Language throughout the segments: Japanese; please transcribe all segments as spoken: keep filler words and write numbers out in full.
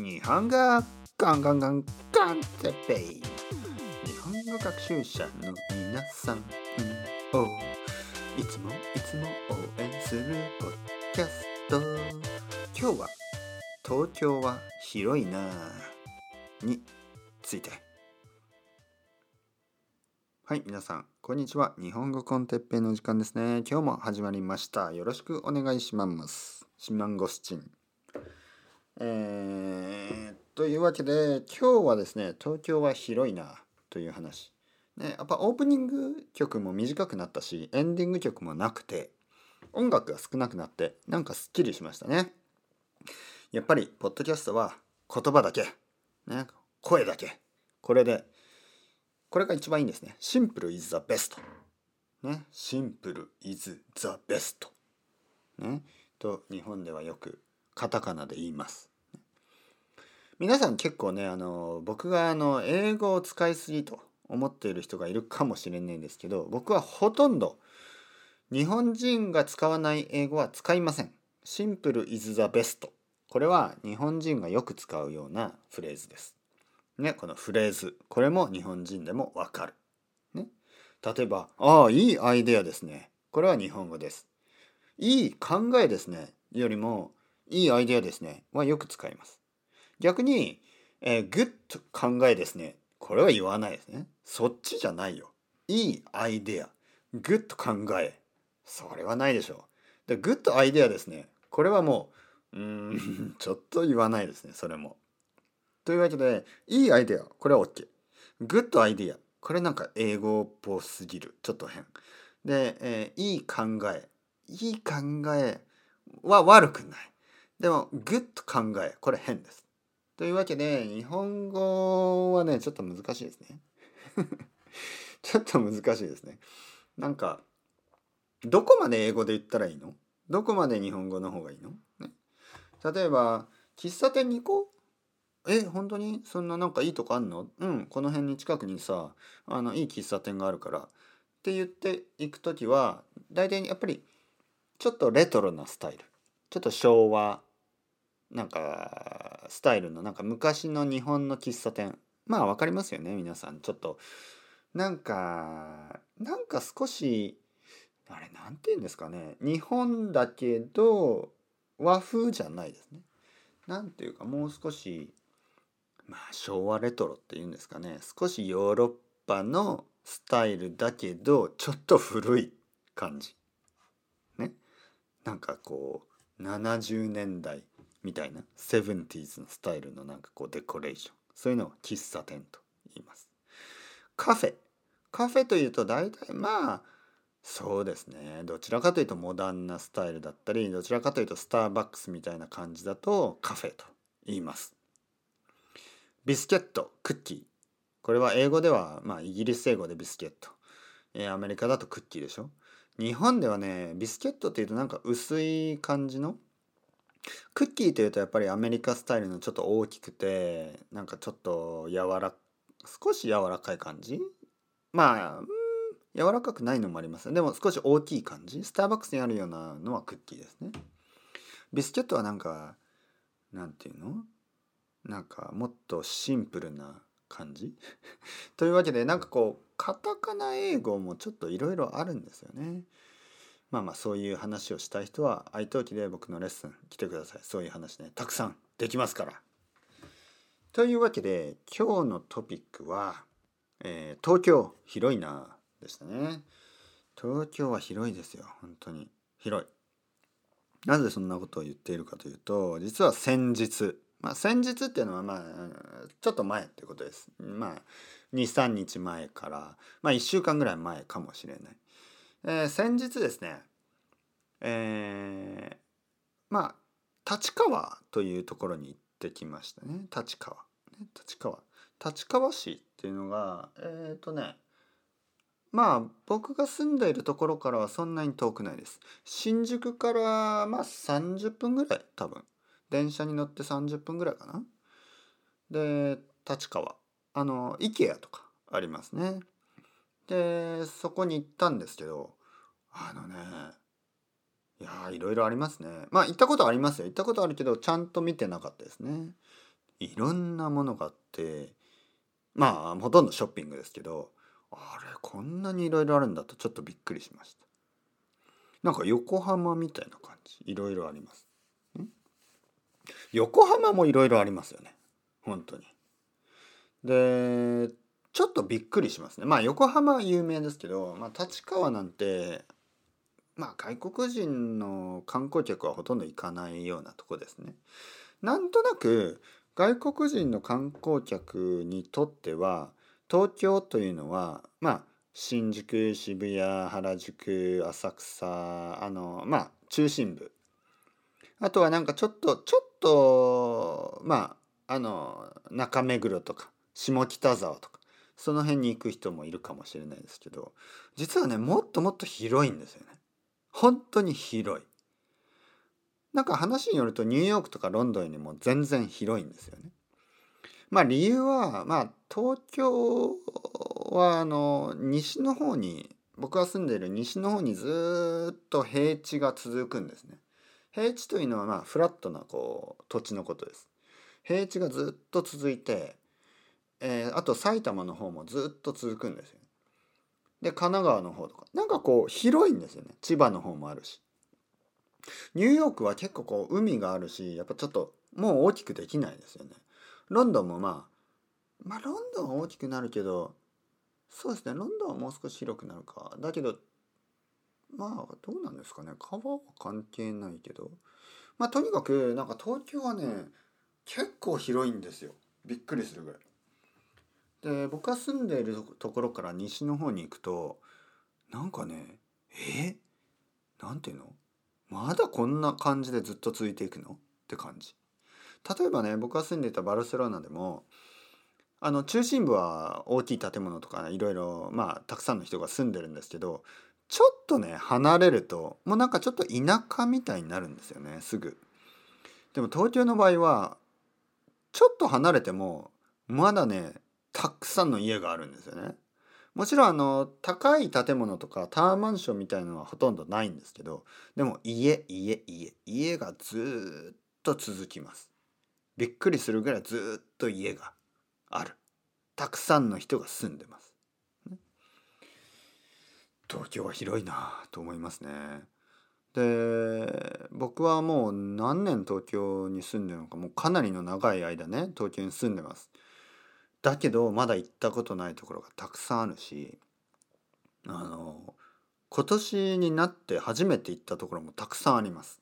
日本語ガンガンガンガンテペイ、日本語学習者の皆さんをいつもいつも応援するポッキャスト。今日は東京は広いなについて。はい、皆さんこんにちは。日本語コンテッペイの時間ですね。今日も始まりました。よろしくお願いしますシマンゴスチン。えー、というわけで今日はですね、東京は広いなという話、ね、やっぱオープニング曲も短くなったし、エンディング曲もなくて、音楽が少なくなって、なんかすっきりしましたね。やっぱりポッドキャストは言葉だけ、ね、声だけ、これでこれが一番いいんですね。シンプル is the best、ね、シンプル is the best、ね、と日本ではよくカタカナで言います。皆さん結構ね、あの僕があの英語を使いすぎと思っている人がいるかもしれないんですけど、僕はほとんど日本人が使わない英語は使いません。シンプル is the best、 これは日本人がよく使うようなフレーズです。ね、このフレーズ、これも日本人でもわかる、ね、例えば、ああいいアイデアですね、これは日本語です。いい考えですねよりも、いいアイデアですねはよく使います。逆に、えー、グッと考えですね、これは言わないですね。そっちじゃないよ、いいアイデア、グッと考え、それはないでしょう。で、グッとアイデアですね、これはもううーんちょっと言わないですね、それも。というわけで、いいアイデア、これは OK。グッドアイデア、これなんか英語っぽすぎる、ちょっと変。で、えー、いい考え、いい考えは悪くない。でも、グッド考え、これ変です。というわけで、日本語はね、ちょっと難しいですね。ちょっと難しいですね。なんか、どこまで英語で言ったらいいの？どこまで日本語の方がいいの？ね、例えば、喫茶店に行こう。え、本当にそんななんかいいとこあんの？うん、この辺に近くにさ、あのいい喫茶店があるからって言って行くときは、大体やっぱりちょっとレトロなスタイル、ちょっと昭和なんかスタイルの、なんか昔の日本の喫茶店、まあわかりますよね皆さん。ちょっとなんかなんか少しあれ、なんていうんですかね、日本だけど和風じゃないですね。なんていうか、もう少し、まあ、昭和レトロっていうんですかね、少しヨーロッパのスタイルだけどちょっと古い感じね、なんかこうななじゅうねんだいみたいな セブンティーズ のスタイルのなんかこうデコレーション、そういうのを喫茶店と言います。カフェ、カフェというと大体まあそうですね、どちらかというとモダンなスタイルだったり、どちらかというとスターバックスみたいな感じだとカフェと言います。ビスケット、クッキー、これは英語では、まあ、イギリス英語でビスケット、えー、アメリカだとクッキーでしょ。日本ではね、ビスケットっていうとなんか薄い感じの、クッキーというとやっぱりアメリカスタイルのちょっと大きくて、なんかちょっと柔ら少し柔らかい感じ、まあ柔らかくないのもあります。でも少し大きい感じ、スターバックスにあるようなのはクッキーですね。ビスケットはなんかなんていうの、なんかもっとシンプルな感じというわけで、なんかこうカタカナ英語もちょっといろいろあるんですよね。まあまあそういう話をしたい人は愛登記で僕のレッスン来てください。そういう話ね、たくさんできますから。というわけで今日のトピックは、えー、東京広いなでしたね。東京は広いですよ、本当に広い。なぜそんなことを言っているかというと、実は先日、まあ、先日っていうのはまあちょっと前っていうことです。まあ にさんにちまえから、まあ、いっしゅうかんぐらい前かもしれない、えー、先日ですね、えー、まあ立川というところに行ってきましたね。立川立川立川市っていうのがえっとねまあ僕が住んでいるところからはそんなに遠くないです。新宿からまあさんじゅっぷんぐらい、多分電車に乗ってさんじゅっぷんぐらいかな。で立川、あの IKEA とかありますね。でそこに行ったんですけど、あのね、いやーいろいろありますね。まあ行ったことありますよ、行ったことあるけどちゃんと見てなかったですね。いろんなものがあって、まあほとんどショッピングですけど、あれこんなにいろいろあるんだとちょっとびっくりしました。なんか横浜みたいな感じ、いろいろあります。ん横浜もいろいろありますよね、本当に。でちょっとびっくりしますね。まあ横浜は有名ですけど、まあ、立川なんて、まあ、外国人の観光客はほとんど行かないようなとこですね。なんとなく外国人の観光客にとっては東京というのは、まあ、新宿、渋谷、原宿、浅草、あのまあ中心部、あとはなんかちょっとちょっとまああの中目黒とか下北沢とかその辺に行く人もいるかもしれないですけど、実はねもっともっと広いんですよね。本当に広い。なんか話によるとニューヨークとかロンドンよりも全然広いんですよね。まあ理由は、まあ、東京はあの西の方に、僕が住んでいる西の方にずっと平地が続くんですね。平地というのはまあフラットなこう土地のことです。平地がずっと続いて、えー、あと埼玉の方もずっと続くんですよ。で神奈川の方とかなんかこう広いんですよね。千葉の方もあるし、ニューヨークは結構こう海があるし、やっぱちょっともう大きくできないですよね。ロンドンもまあまあロンドンは大きくなるけど、そうですね、ロンドンはもう少し広くなるか。だけどまあどうなんですかね、川は関係ないけど、まあとにかくなんか東京はね結構広いんですよ。びっくりするぐらいで、僕が住んでいるところから西の方に行くとなんかね、えなんていうの、まだこんな感じでずっと続いていくのって感じ。例えばね、僕が住んでいたバルセロナでもあの中心部は大きい建物とかいろいろ、まあたくさんの人が住んでるんですけど、ちょっとね離れるともうなんかちょっと田舎みたいになるんですよね、すぐ。でも東京の場合はちょっと離れてもまだねたくさんの家があるんですよね。もちろんあの高い建物とかタワーマンションみたいなのはほとんどないんですけど、でも家家家家がずっと続きます。びっくりするぐらいずっと家がある、たくさんの人が住んでます、ね、東京は広いなと思いますね。で僕はもう何年東京に住んでるのか、もうかなりの長い間ね東京に住んでます。だけどまだ行ったことないところがたくさんあるし、あの今年になって初めて行ったところもたくさんあります。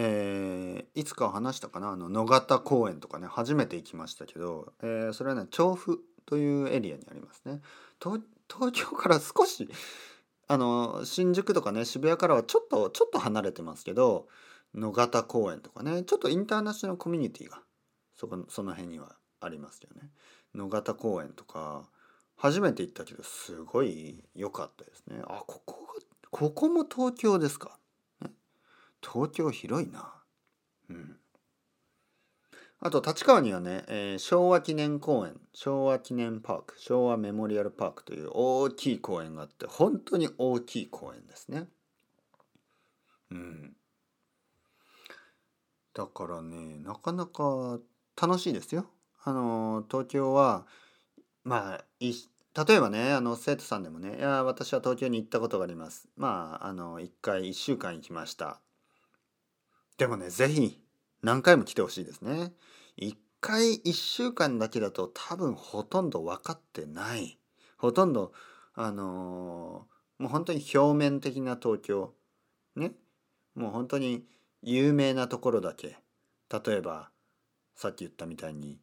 えー、いつか話したかな、あの野方公園とかね初めて行きましたけど、えー、それはね調布というエリアにありますね。 東, 東京から少しあの新宿とかね渋谷からはちょっとちょっと離れてますけど、野方公園とかねちょっとインターナショナルコミュニティが そ, こその辺にはありますよね。野方公園とか初めて行ったけどすごい良かったですね。あ、ここここも東京ですか、ね、東京広いな、うん、あと立川にはね、えー、昭和記念公園、昭和記念パーク、昭和メモリアルパークという大きい公園があって、本当に大きい公園ですね、うん、だからねなかなか楽しいですよ。あの東京はまあ例えばねあの生徒さんでもね、いや私は東京に行ったことがあります、まああのいっかいいっしゅうかん行きました。でもねぜひ何回も来てほしいですね。いっかいいっしゅうかんだけだと多分ほとんど分かってない、ほとんどあのもう本当に表面的な東京ね、もう本当に有名なところだけ、例えばさっき言ったみたいに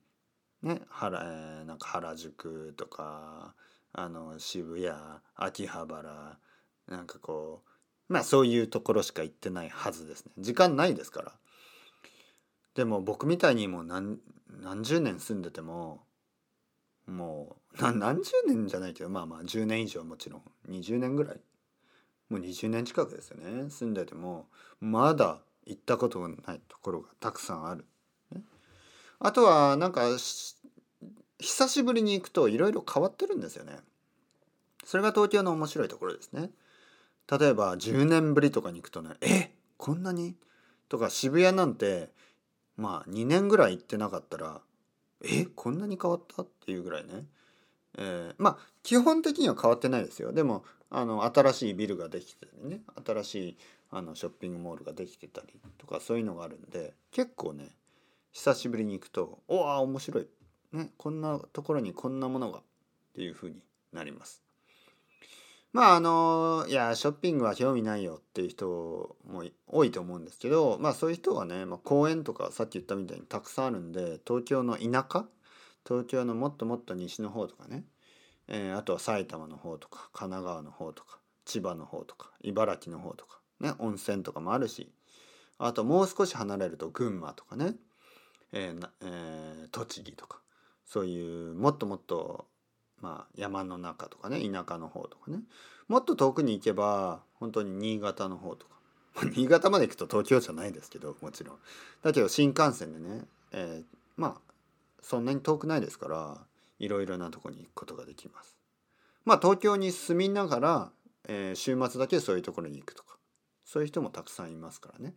ね、原えー、なんか原宿とかあの渋谷、秋葉原、なんかこうまあそういうところしか行ってないはずですね。時間ないですから。でも僕みたいにもう 何, 何十年住んでてももうな何十年じゃないけど、まあまあじゅうねん以上、もちろんにじゅうねんぐらい、もうにじゅうねん近くですよね住んでても、まだ行ったことがないところがたくさんある。あとはなんか久しぶりに行くといろいろ変わってるんですよね。それが東京の面白いところですね。例えばじゅうねんぶりとかに行くとね、えこんなにとか、渋谷なんてまあにねんぐらい行ってなかったら、えこんなに変わったっていうぐらいね、えー、まあ基本的には変わってないですよ。でもあの新しいビルができてたりね、新しいあのショッピングモールができてたりとか、そういうのがあるんで、結構ね久しぶりに行くと、おー面白い、ね、こんなところにこんなものがっていう風になります。まああのいやショッピングは興味ないよっていう人も多いと思うんですけど、まあそういう人はね、まあ、公園とかさっき言ったみたいにたくさんあるんで、東京の田舎、東京のもっともっと西の方とかね、えー、あとは埼玉の方とか神奈川の方とか千葉の方とか茨城の方とかね、温泉とかもあるし、あともう少し離れると群馬とかね、えーえー、栃木とか、そういうもっともっとまあ、山の中とかね、田舎の方とかね、もっと遠くに行けば本当に新潟の方とか新潟まで行くと東京じゃないですけど、もちろんだけど新幹線でね、えー、まあそんなに遠くないですから、いろいろなとこに行くことができます。まあ東京に住みながら、えー、週末だけそういうところに行くとか、そういう人もたくさんいますからね。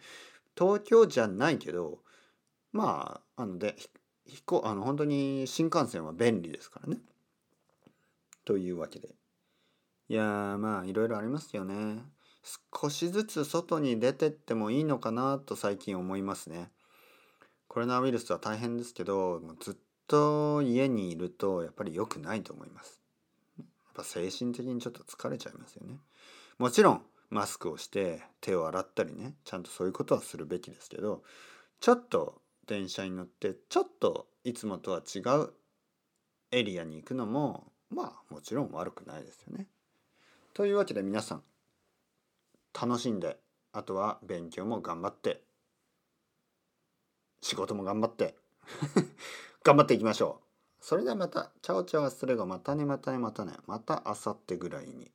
東京じゃないけど、まああので飛行あの本当に新幹線は便利ですからね、というわけで、いやーまあいろいろありますよね。少しずつ外に出てってもいいのかなと最近思いますね。コロナウイルスは大変ですけど、ずっと家にいるとやっぱり良くないと思います。やっぱ精神的にちょっと疲れちゃいますよね。もちろんマスクをして手を洗ったりね、ちゃんとそういうことはするべきですけど、ちょっと電車に乗ってちょっといつもとは違うエリアに行くのもまあもちろん悪くないですよね。というわけで皆さん楽しんで、あとは勉強も頑張って仕事も頑張って頑張っていきましょう。それではまた、チャオチャオ、それがまたねまたねまたねまたあさってぐらいに。